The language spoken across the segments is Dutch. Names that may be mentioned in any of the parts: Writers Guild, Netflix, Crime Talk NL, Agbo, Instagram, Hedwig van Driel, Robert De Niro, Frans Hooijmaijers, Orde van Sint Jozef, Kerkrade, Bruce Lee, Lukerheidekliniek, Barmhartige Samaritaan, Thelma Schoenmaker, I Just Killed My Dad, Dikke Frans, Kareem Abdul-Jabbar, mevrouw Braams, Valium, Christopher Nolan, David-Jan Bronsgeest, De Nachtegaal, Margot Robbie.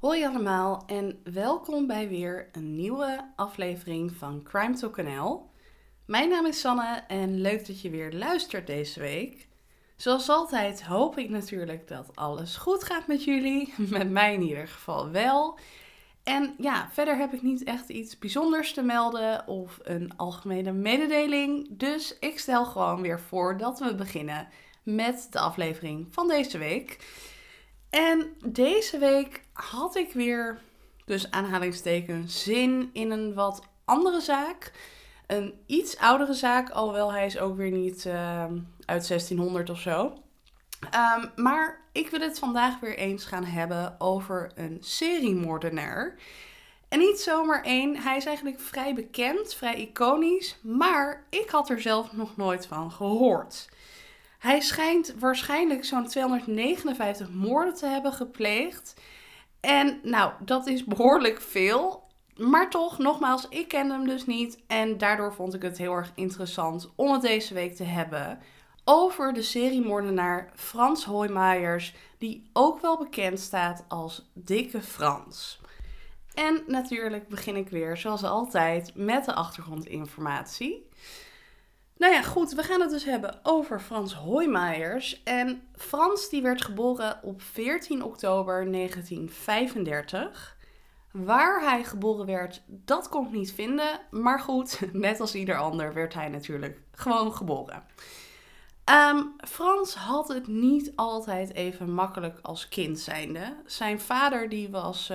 Hoi allemaal en welkom bij weer een nieuwe aflevering van Crime Talk NL. Mijn naam is Sanne en leuk dat je weer luistert deze week. Zoals altijd hoop ik natuurlijk dat alles goed gaat met jullie, met mij in ieder geval wel. En ja, verder heb ik niet echt iets bijzonders te melden of een algemene mededeling. Dus ik stel gewoon weer voor dat we beginnen met de aflevering van deze week. En deze week had ik weer, dus aanhalingstekens, zin in een wat andere zaak. Een iets oudere zaak, alhoewel hij is ook weer niet uit 1600 of zo. Maar ik wil het vandaag weer eens gaan hebben over een seriemoordenaar. En niet zomaar één, hij is eigenlijk vrij bekend, vrij iconisch, maar ik had er zelf nog nooit van gehoord. Hij schijnt waarschijnlijk zo'n 259 moorden te hebben gepleegd. En nou, dat is behoorlijk veel. Maar toch, nogmaals, ik ken hem dus niet. En daardoor vond ik het heel erg interessant om het deze week te hebben over de seriemoordenaar Frans Hooijmaijers, die ook wel bekend staat als Dikke Frans. En natuurlijk begin ik weer, zoals altijd, met de achtergrondinformatie. Nou ja, goed, we gaan het dus hebben over Frans Hooijmaijers. En Frans die werd geboren op 14 oktober 1935. Waar hij geboren werd, dat kon ik niet vinden. Maar goed, net als ieder ander werd hij natuurlijk gewoon geboren. Frans had het niet altijd even makkelijk als kind zijnde. Zijn vader die was,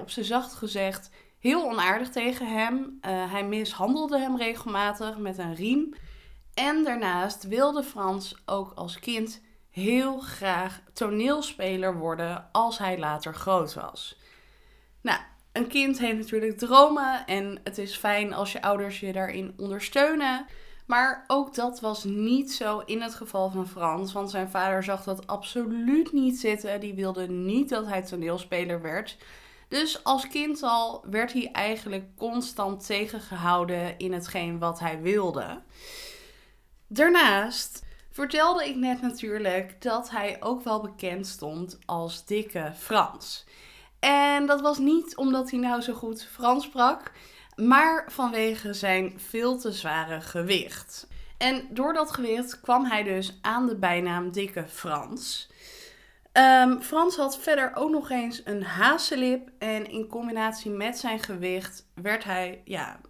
op zijn zacht gezegd, heel onaardig tegen hem. Hij mishandelde hem regelmatig met een riem. En daarnaast wilde Frans ook als kind heel graag toneelspeler worden als hij later groot was. Nou, een kind heeft natuurlijk dromen en het is fijn als je ouders je daarin ondersteunen. Maar ook dat was niet zo in het geval van Frans, want zijn vader zag dat absoluut niet zitten. Die wilde niet dat hij toneelspeler werd. Dus als kind al werd hij eigenlijk constant tegengehouden in hetgeen wat hij wilde. Daarnaast vertelde ik net natuurlijk dat hij ook wel bekend stond als Dikke Frans. En dat was niet omdat hij nou zo goed Frans sprak, maar vanwege zijn veel te zware gewicht. En door dat gewicht kwam hij dus aan de bijnaam Dikke Frans. Frans had verder ook nog eens een hazenlip en in combinatie met zijn gewicht werd hij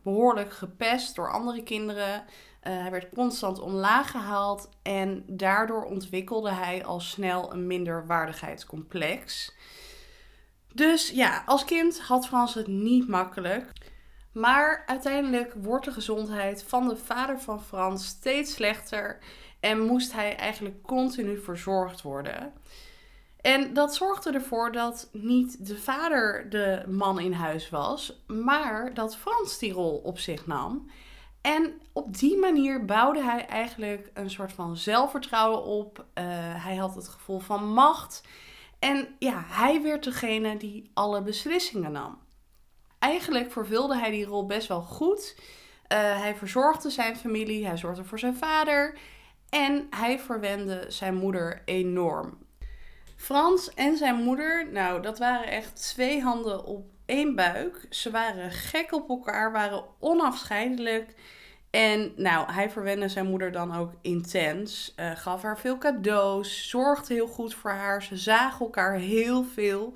behoorlijk gepest door andere kinderen. Hij werd constant omlaag gehaald en daardoor ontwikkelde hij al snel een minderwaardigheidscomplex. Dus ja, als kind had Frans het niet makkelijk. Maar uiteindelijk wordt de gezondheid van de vader van Frans steeds slechter en moest hij eigenlijk continu verzorgd worden. En dat zorgde ervoor dat niet de vader de man in huis was, maar dat Frans die rol op zich nam. En op die manier bouwde hij eigenlijk een soort van zelfvertrouwen op. Hij had het gevoel van macht. En ja, hij werd degene die alle beslissingen nam. Eigenlijk vervulde hij die rol best wel goed. Hij verzorgde zijn familie, hij zorgde voor zijn vader en hij verwende zijn moeder enorm. Frans en zijn moeder, nou dat waren echt twee handen op één buik. Ze waren gek op elkaar, waren onafscheidelijk. En nou, hij verwende zijn moeder dan ook intens. Gaf haar veel cadeaus, zorgde heel goed voor haar. Ze zagen elkaar heel veel.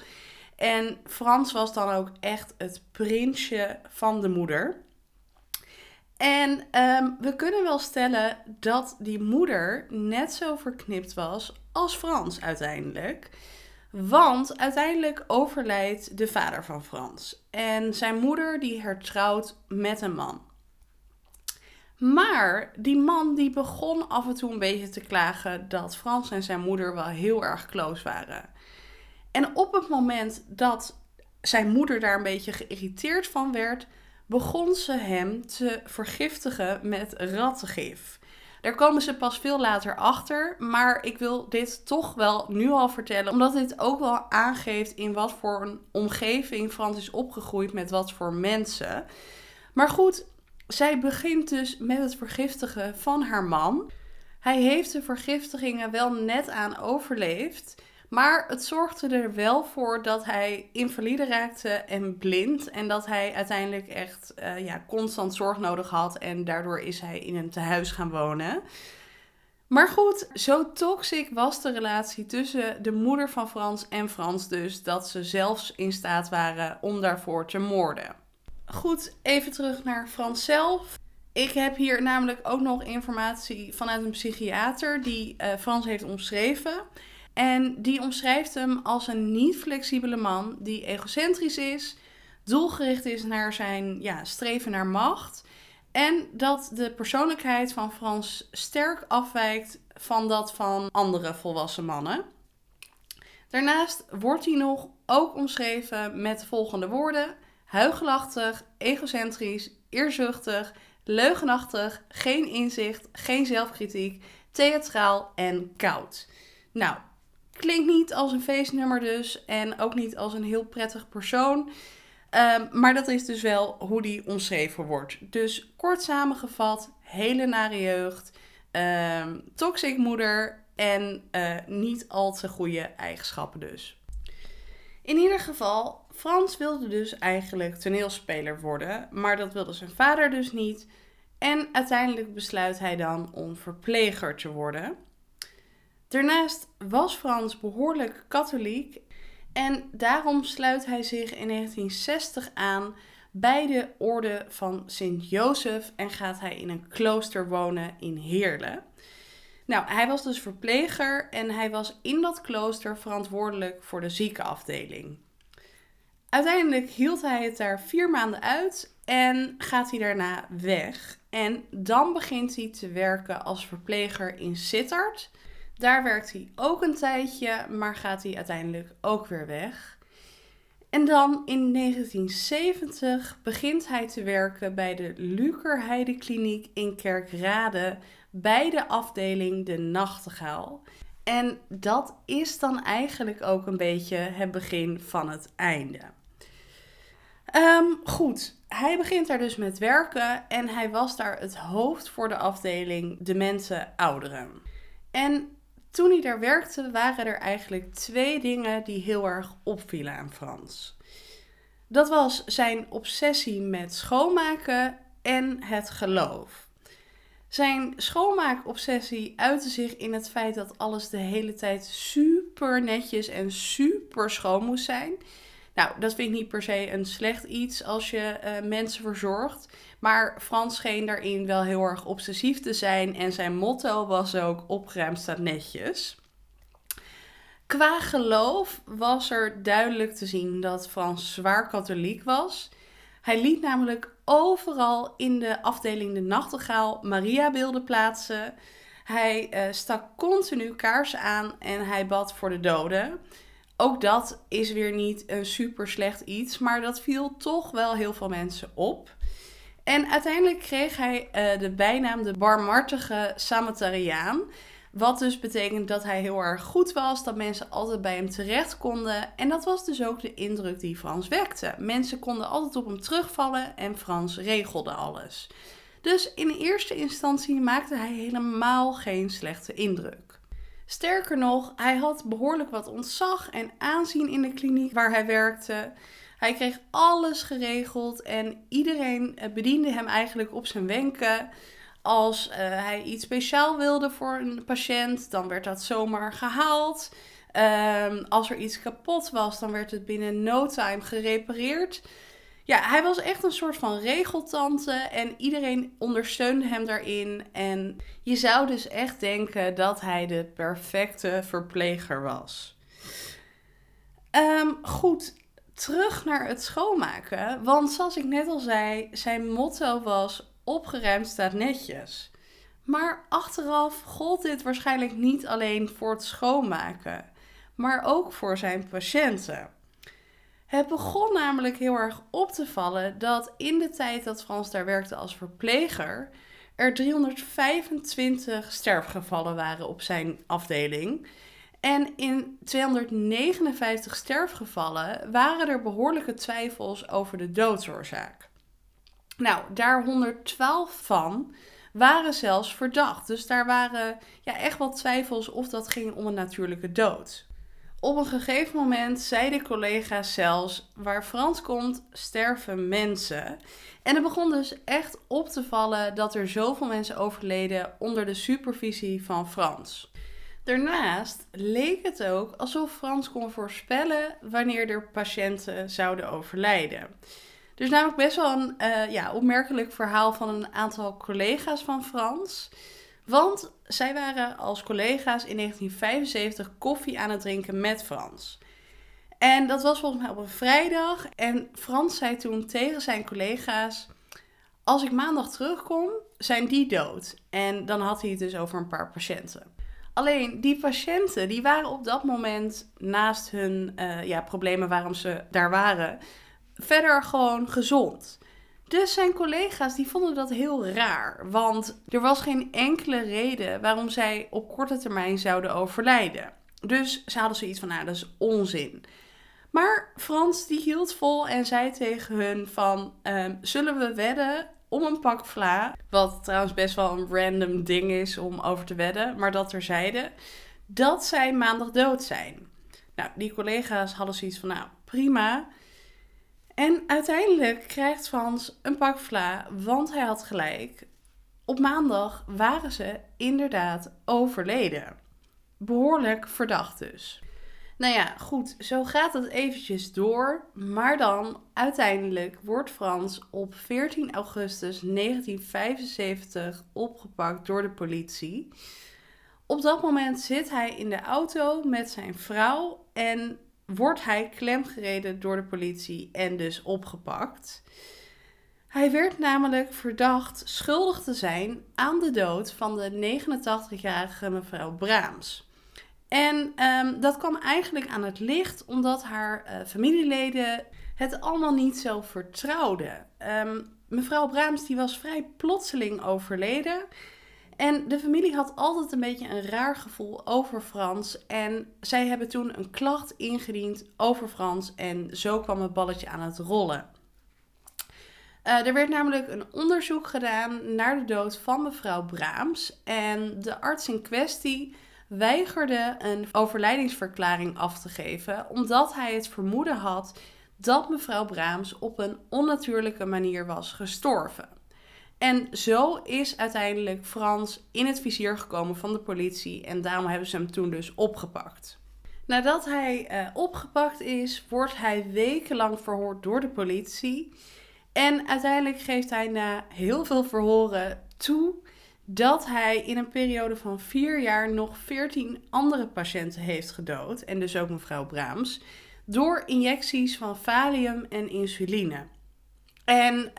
En Frans was dan ook echt het prinsje van de moeder. En we kunnen wel stellen dat die moeder net zo verknipt was als Frans uiteindelijk. Want uiteindelijk overlijdt de vader van Frans. En zijn moeder die hertrouwt met een man. Maar die man die begon af en toe een beetje te klagen dat Frans en zijn moeder wel heel erg close waren. En op het moment dat zijn moeder daar een beetje geïrriteerd van werd, begon ze hem te vergiftigen met rattengif. Daar komen ze pas veel later achter, maar ik wil dit toch wel nu al vertellen, omdat dit ook wel aangeeft in wat voor een omgeving Frans is opgegroeid met wat voor mensen. Maar goed, zij begint dus met het vergiftigen van haar man. Hij heeft de vergiftigingen wel net aan overleefd, Maar het zorgde er wel voor dat hij invalide raakte en blind. En dat hij uiteindelijk echt constant zorg nodig had. En daardoor is hij in een tehuis gaan wonen. Maar goed, zo toxic was de relatie tussen de moeder van Frans en Frans dus, dat ze zelfs in staat waren om daarvoor te moorden. Goed, even terug naar Frans zelf. Ik heb hier namelijk ook nog informatie vanuit een psychiater die Frans heeft omschreven. En die omschrijft hem als een niet-flexibele man die egocentrisch is, doelgericht is naar zijn streven naar macht. En dat de persoonlijkheid van Frans sterk afwijkt van dat van andere volwassen mannen. Daarnaast wordt hij nog ook omschreven met de volgende woorden: huichelachtig, egocentrisch, eerzuchtig, leugenachtig, geen inzicht, geen zelfkritiek, theatraal en koud. Nou, klinkt niet als een feestnummer dus en ook niet als een heel prettig persoon. Maar dat is dus wel hoe die omschreven wordt. Dus kort samengevat, hele nare jeugd, toxic moeder en niet al te goede eigenschappen dus. In ieder geval, Frans wilde dus eigenlijk toneelspeler worden, maar dat wilde zijn vader dus niet. En uiteindelijk besluit hij dan om verpleger te worden. Daarnaast was Frans behoorlijk katholiek. En daarom sluit hij zich in 1960 aan bij de Orde van Sint Jozef en gaat hij in een klooster wonen in Heerlen. Nou, hij was dus verpleger en hij was in dat klooster verantwoordelijk voor de ziekenafdeling. Uiteindelijk hield hij het daar 4 maanden uit en gaat hij daarna weg. En dan begint hij te werken als verpleger in Sittard. Daar werkt hij ook een tijdje, maar gaat hij uiteindelijk ook weer weg. En dan in 1970 begint hij te werken bij de Lukerheidekliniek in Kerkrade bij de afdeling De Nachtegaal. En dat is dan eigenlijk ook een beetje het begin van het einde. Goed, hij begint daar dus met werken en hij was daar het hoofd voor de afdeling Dementen Ouderen. En toen hij daar werkte, waren er eigenlijk 2 dingen die heel erg opvielen aan Frans. Dat was zijn obsessie met schoonmaken en het geloof. Zijn schoonmaakobsessie uitte zich in het feit dat alles de hele tijd super netjes en super schoon moest zijn. Nou, dat vind ik niet per se een slecht iets als je mensen verzorgt. Maar Frans scheen daarin wel heel erg obsessief te zijn. En zijn motto was ook opgeruimd staat netjes. Qua geloof was er duidelijk te zien dat Frans zwaar katholiek was. Hij liet namelijk overal in de afdeling De Nachtegaal Mariabeelden plaatsen. Hij stak continu kaarsen aan en hij bad voor de doden. Ook dat is weer niet een super slecht iets, maar dat viel toch wel heel veel mensen op. En uiteindelijk kreeg hij de bijnaam de Barmhartige Samaritaan. Wat dus betekent dat hij heel erg goed was, dat mensen altijd bij hem terecht konden. En dat was dus ook de indruk die Frans wekte. Mensen konden altijd op hem terugvallen en Frans regelde alles. Dus in eerste instantie maakte hij helemaal geen slechte indruk. Sterker nog, hij had behoorlijk wat ontzag en aanzien in de kliniek waar hij werkte. Hij kreeg alles geregeld en iedereen bediende hem eigenlijk op zijn wenken. Als hij iets speciaal wilde voor een patiënt, dan werd dat zomaar gehaald. Als er iets kapot was, dan werd het binnen no time gerepareerd. Ja, hij was echt een soort van regeltante en iedereen ondersteunde hem daarin. En je zou dus echt denken dat hij de perfecte verpleger was. Goed, terug naar het schoonmaken. Want zoals ik net al zei, zijn motto was opgeruimd staat netjes. Maar achteraf gold dit waarschijnlijk niet alleen voor het schoonmaken, maar ook voor zijn patiënten. Het begon namelijk heel erg op te vallen dat in de tijd dat Frans daar werkte als verpleger er 325 sterfgevallen waren op zijn afdeling. En in 259 sterfgevallen waren er behoorlijke twijfels over de doodsoorzaak. Nou, daar 112 van waren zelfs verdacht. Dus daar waren echt wat twijfels of dat ging om een natuurlijke dood. Op een gegeven moment zeiden collega's zelfs, waar Frans komt, sterven mensen. En het begon dus echt op te vallen dat er zoveel mensen overleden onder de supervisie van Frans. Daarnaast leek het ook alsof Frans kon voorspellen wanneer er patiënten zouden overlijden. Er is namelijk best wel een opmerkelijk verhaal van een aantal collega's van Frans. Want zij waren als collega's in 1975 koffie aan het drinken met Frans. En dat was volgens mij op een vrijdag. En Frans zei toen tegen zijn collega's, als ik maandag terugkom, zijn die dood. En dan had hij het dus over een paar patiënten. Alleen die patiënten die waren op dat moment naast hun problemen waarom ze daar waren, verder gewoon gezond. Dus zijn collega's die vonden dat heel raar, want er was geen enkele reden waarom zij op korte termijn zouden overlijden. Dus ze hadden zoiets van, dat is onzin. Maar Frans die hield vol en zei tegen hun van, zullen we wedden om een pak vla? Wat trouwens best wel een random ding is om over te wedden, maar dat terzijde, dat zij maandag dood zijn. Nou, die collega's hadden zoiets van, prima. En uiteindelijk krijgt Frans een pak vla, want hij had gelijk. Op maandag waren ze inderdaad overleden. Behoorlijk verdacht dus. Nou ja, goed, zo gaat het eventjes door. Maar dan, uiteindelijk wordt Frans op 14 augustus 1975 opgepakt door de politie. Op dat moment zit hij in de auto met zijn vrouw en wordt hij klemgereden door de politie en dus opgepakt. Hij werd namelijk verdacht schuldig te zijn aan de dood van de 89-jarige mevrouw Braams. En dat kwam eigenlijk aan het licht omdat haar familieleden het allemaal niet zo vertrouwden. Mevrouw Braams die was vrij plotseling overleden. En de familie had altijd een beetje een raar gevoel over Frans. En zij hebben toen een klacht ingediend over Frans. En zo kwam het balletje aan het rollen. Er werd namelijk een onderzoek gedaan naar de dood van mevrouw Braams. En de arts in kwestie weigerde een overlijdingsverklaring af te geven. Omdat hij het vermoeden had dat mevrouw Braams op een onnatuurlijke manier was gestorven. En zo is uiteindelijk Frans in het vizier gekomen van de politie en daarom hebben ze hem toen dus opgepakt. Nadat hij opgepakt is, wordt hij wekenlang verhoord door de politie. En uiteindelijk geeft hij na heel veel verhoren toe dat hij in een periode van 4 jaar nog 14 andere patiënten heeft gedood. En dus ook mevrouw Braams. Door injecties van valium en insuline. En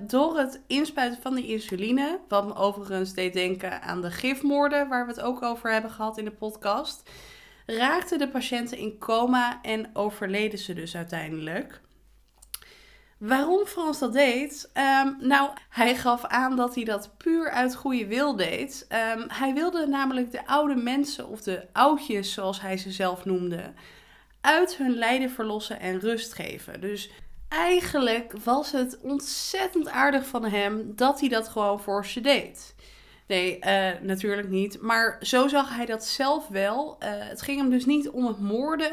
door het inspuiten van die insuline, wat me overigens deed denken aan de gifmoorden, waar we het ook over hebben gehad in de podcast, raakten de patiënten in coma en overleden ze dus uiteindelijk. Waarom Frans dat deed? Hij gaf aan dat hij dat puur uit goede wil deed. Hij wilde namelijk de oude mensen, of de oudjes zoals hij ze zelf noemde, uit hun lijden verlossen en rust geven. Dus eigenlijk was het ontzettend aardig van hem dat hij dat gewoon voor ze deed. Nee, natuurlijk niet. Maar zo zag hij dat zelf wel. Het ging hem dus niet om het moorden,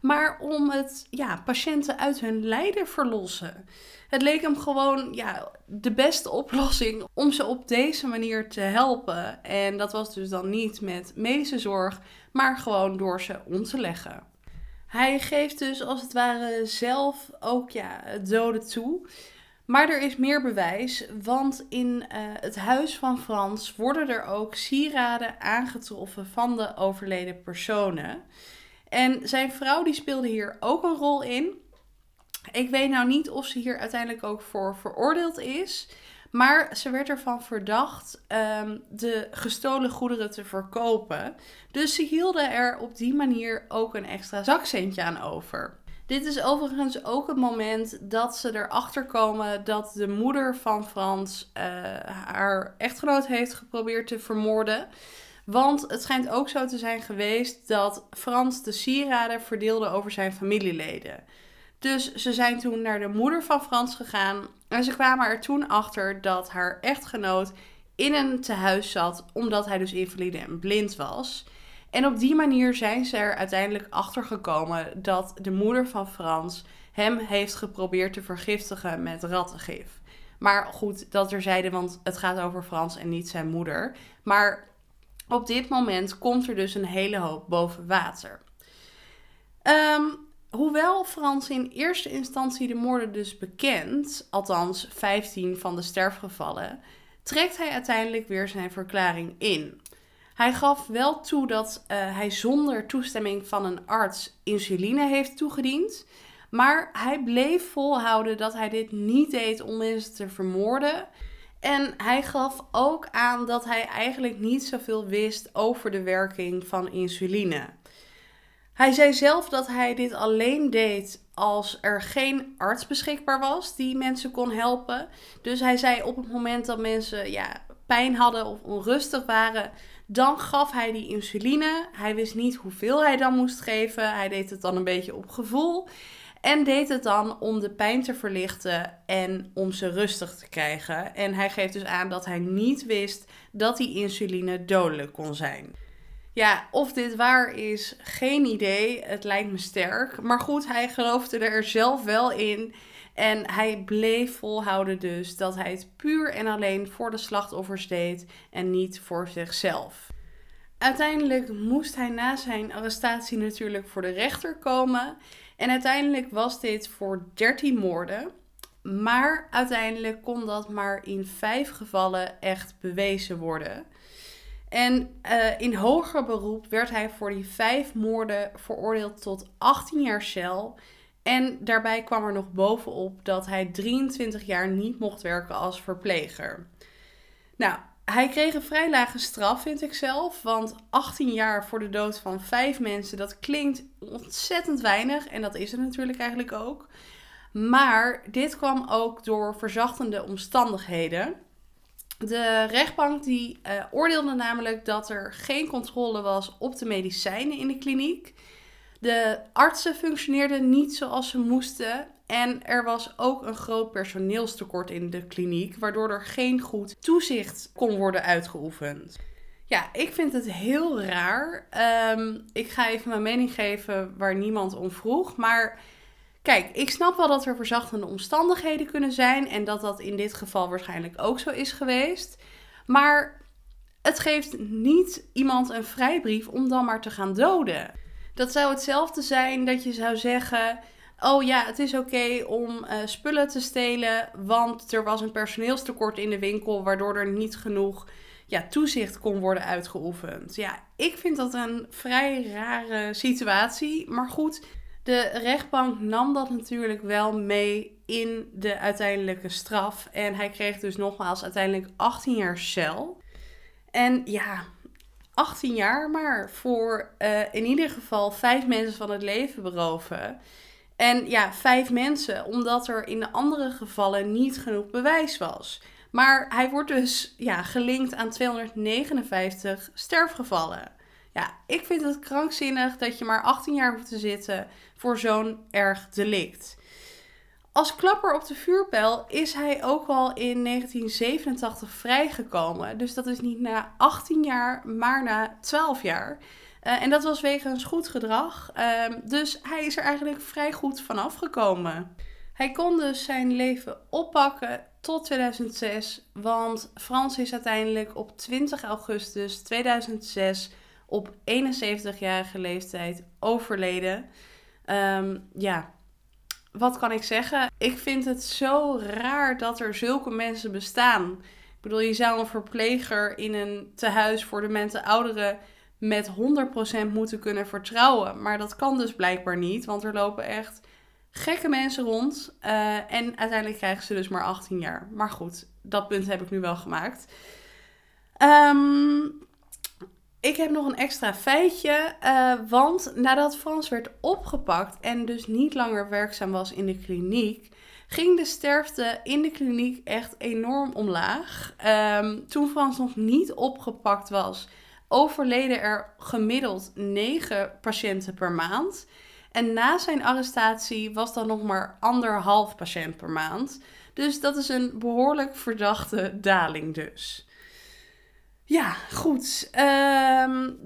maar om het patiënten uit hun lijden verlossen. Het leek hem gewoon de beste oplossing om ze op deze manier te helpen. En dat was dus dan niet met medische zorg, maar gewoon door ze om te leggen. Hij geeft dus als het ware zelf ook het doden toe. Maar er is meer bewijs, want in het huis van Frans worden er ook sieraden aangetroffen van de overleden personen. En zijn vrouw die speelde hier ook een rol in. Ik weet nou niet of ze hier uiteindelijk ook voor veroordeeld is. Maar ze werd ervan verdacht de gestolen goederen te verkopen. Dus ze hielden er op die manier ook een extra zakcentje aan over. Dit is overigens ook het moment dat ze erachter komen dat de moeder van Frans haar echtgenoot heeft geprobeerd te vermoorden. Want het schijnt ook zo te zijn geweest dat Frans de sieraden verdeelde over zijn familieleden. Dus ze zijn toen naar de moeder van Frans gegaan en ze kwamen er toen achter dat haar echtgenoot in een tehuis zat, omdat hij dus invalide en blind was. En op die manier zijn ze er uiteindelijk achter gekomen dat de moeder van Frans hem heeft geprobeerd te vergiftigen met rattengif. Maar goed, dat er zeiden, want het gaat over Frans en niet zijn moeder. Maar op dit moment komt er dus een hele hoop boven water. Hoewel Frans in eerste instantie de moorden dus bekent, althans 15 van de sterfgevallen, trekt hij uiteindelijk weer zijn verklaring in. Hij gaf wel toe dat hij zonder toestemming van een arts insuline heeft toegediend. Maar hij bleef volhouden dat hij dit niet deed om mensen te vermoorden. En hij gaf ook aan dat hij eigenlijk niet zoveel wist over de werking van insuline. Hij zei zelf dat hij dit alleen deed als er geen arts beschikbaar was die mensen kon helpen. Dus hij zei op het moment dat mensen pijn hadden of onrustig waren, dan gaf hij die insuline. Hij wist niet hoeveel hij dan moest geven. Hij deed het dan een beetje op gevoel. En deed het dan om de pijn te verlichten en om ze rustig te krijgen. En hij geeft dus aan dat hij niet wist dat die insuline dodelijk kon zijn. Ja, of dit waar is, geen idee. Het lijkt me sterk. Maar goed, hij geloofde er zelf wel in. En hij bleef volhouden dus dat hij het puur en alleen voor de slachtoffers deed en niet voor zichzelf. Uiteindelijk moest hij na zijn arrestatie natuurlijk voor de rechter komen. En uiteindelijk was dit voor 13 moorden. Maar uiteindelijk kon dat maar in 5 gevallen echt bewezen worden. En in hoger beroep werd hij voor die 5 moorden veroordeeld tot 18 jaar cel. En daarbij kwam er nog bovenop dat hij 23 jaar niet mocht werken als verpleger. Nou, hij kreeg een vrij lage straf, vind ik zelf. Want 18 jaar voor de dood van 5 mensen, dat klinkt ontzettend weinig. En dat is het natuurlijk eigenlijk ook. Maar dit kwam ook door verzachtende omstandigheden. De rechtbank die oordeelde namelijk dat er geen controle was op de medicijnen in de kliniek. De artsen functioneerden niet zoals ze moesten. En er was ook een groot personeelstekort in de kliniek, waardoor er geen goed toezicht kon worden uitgeoefend. Ja, ik vind het heel raar. Ik ga even mijn mening geven waar niemand om vroeg. Maar kijk, ik snap wel dat er verzachtende omstandigheden kunnen zijn en dat dat in dit geval waarschijnlijk ook zo is geweest. Maar het geeft niet iemand een vrijbrief om dan maar te gaan doden. Dat zou hetzelfde zijn dat je zou zeggen, oh ja, het is oké om spullen te stelen, want er was een personeelstekort in de winkel, waardoor er niet genoeg toezicht kon worden uitgeoefend. Ja, ik vind dat een vrij rare situatie. Maar goed, de rechtbank nam dat natuurlijk wel mee in de uiteindelijke straf. En hij kreeg dus nogmaals uiteindelijk 18 jaar cel. En ja, 18 jaar maar voor in ieder geval 5 mensen van het leven beroven. En ja, 5 mensen, omdat er in de andere gevallen niet genoeg bewijs was. Maar hij wordt dus gelinkt aan 259 sterfgevallen. Ja, ik vind het krankzinnig dat je maar 18 jaar hoeft te zitten voor zo'n erg delict. Als klapper op de vuurpijl is hij ook al in 1987 vrijgekomen. Dus dat is niet na 18 jaar, maar na 12 jaar. En dat was wegens goed gedrag. Dus hij is er eigenlijk vrij goed vanaf gekomen. Hij kon dus zijn leven oppakken tot 2006. Want Frans is uiteindelijk op 20 augustus 2006 op 71-jarige leeftijd overleden. Wat kan ik zeggen? Ik vind het zo raar dat er zulke mensen bestaan. Ik bedoel, je zou een verpleger in een tehuis voor demente ouderen met 100% moeten kunnen vertrouwen. Maar dat kan dus blijkbaar niet, want er lopen echt gekke mensen rond. En uiteindelijk krijgen ze dus maar 18 jaar. Maar goed, dat punt heb ik nu wel gemaakt. Ik heb nog een extra feitje, want nadat Frans werd opgepakt en dus niet langer werkzaam was in de kliniek, ging de sterfte in de kliniek echt enorm omlaag. Toen Frans nog niet opgepakt was, overleden er gemiddeld 9 patiënten per maand. En na zijn arrestatie was dat nog maar 1,5 patiënt per maand. Dus dat is een behoorlijk verdachte daling dus. Ja, goed.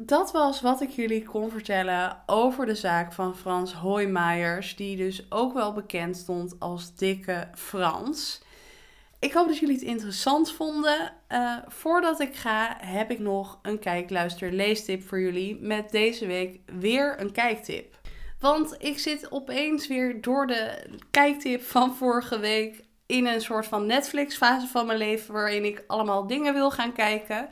Dat was wat ik jullie kon vertellen over de zaak van Frans Hooijmaijers, die dus ook wel bekend stond als Dikke Frans. Ik hoop dat jullie het interessant vonden. Voordat ik ga, heb ik nog een kijk, luister, leestip voor jullie met deze week weer een kijktip. Want ik zit opeens weer door de kijktip van vorige week in een soort van Netflix fase van mijn leven, waarin ik allemaal dingen wil gaan kijken.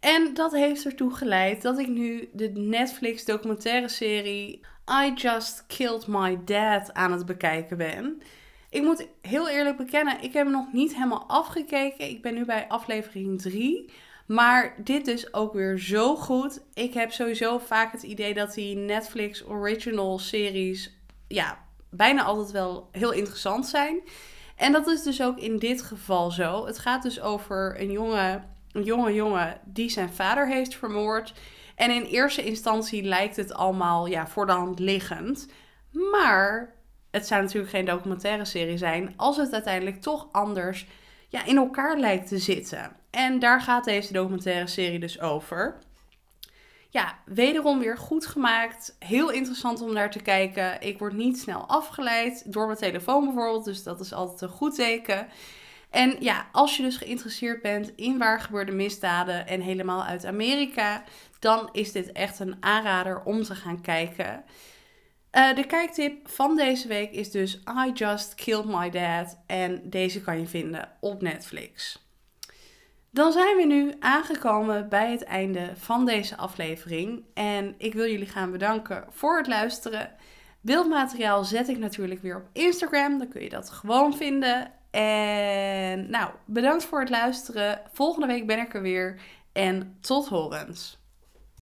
En dat heeft ertoe geleid dat ik nu de Netflix documentaire serie I Just Killed My Dad aan het bekijken ben. Ik moet heel eerlijk bekennen, ik heb hem nog niet helemaal afgekeken. Ik ben nu bij aflevering 3. Maar dit is ook weer zo goed. Ik heb sowieso vaak het idee dat die Netflix original series bijna altijd wel heel interessant zijn. En dat is dus ook in dit geval zo. Het gaat dus over een jonge jongen die zijn vader heeft vermoord. En in eerste instantie lijkt het allemaal voor de hand liggend. Maar het zou natuurlijk geen documentaire serie zijn als het uiteindelijk toch anders in elkaar lijkt te zitten. En daar gaat deze documentaire serie dus over. Ja, wederom weer goed gemaakt. Heel interessant om naar te kijken. Ik word niet snel afgeleid door mijn telefoon bijvoorbeeld. Dus dat is altijd een goed teken. En ja, als je dus geïnteresseerd bent in waar gebeurde misdaden en helemaal uit Amerika, dan is dit echt een aanrader om te gaan kijken. De kijktip van deze week is dus I Just Killed My Dad. En deze kan je vinden op Netflix. Dan zijn we nu aangekomen bij het einde van deze aflevering. En ik wil jullie gaan bedanken voor het luisteren. Beeldmateriaal zet ik natuurlijk weer op Instagram. Dan kun je dat gewoon vinden. En bedankt voor het luisteren. Volgende week ben ik er weer. En tot horens.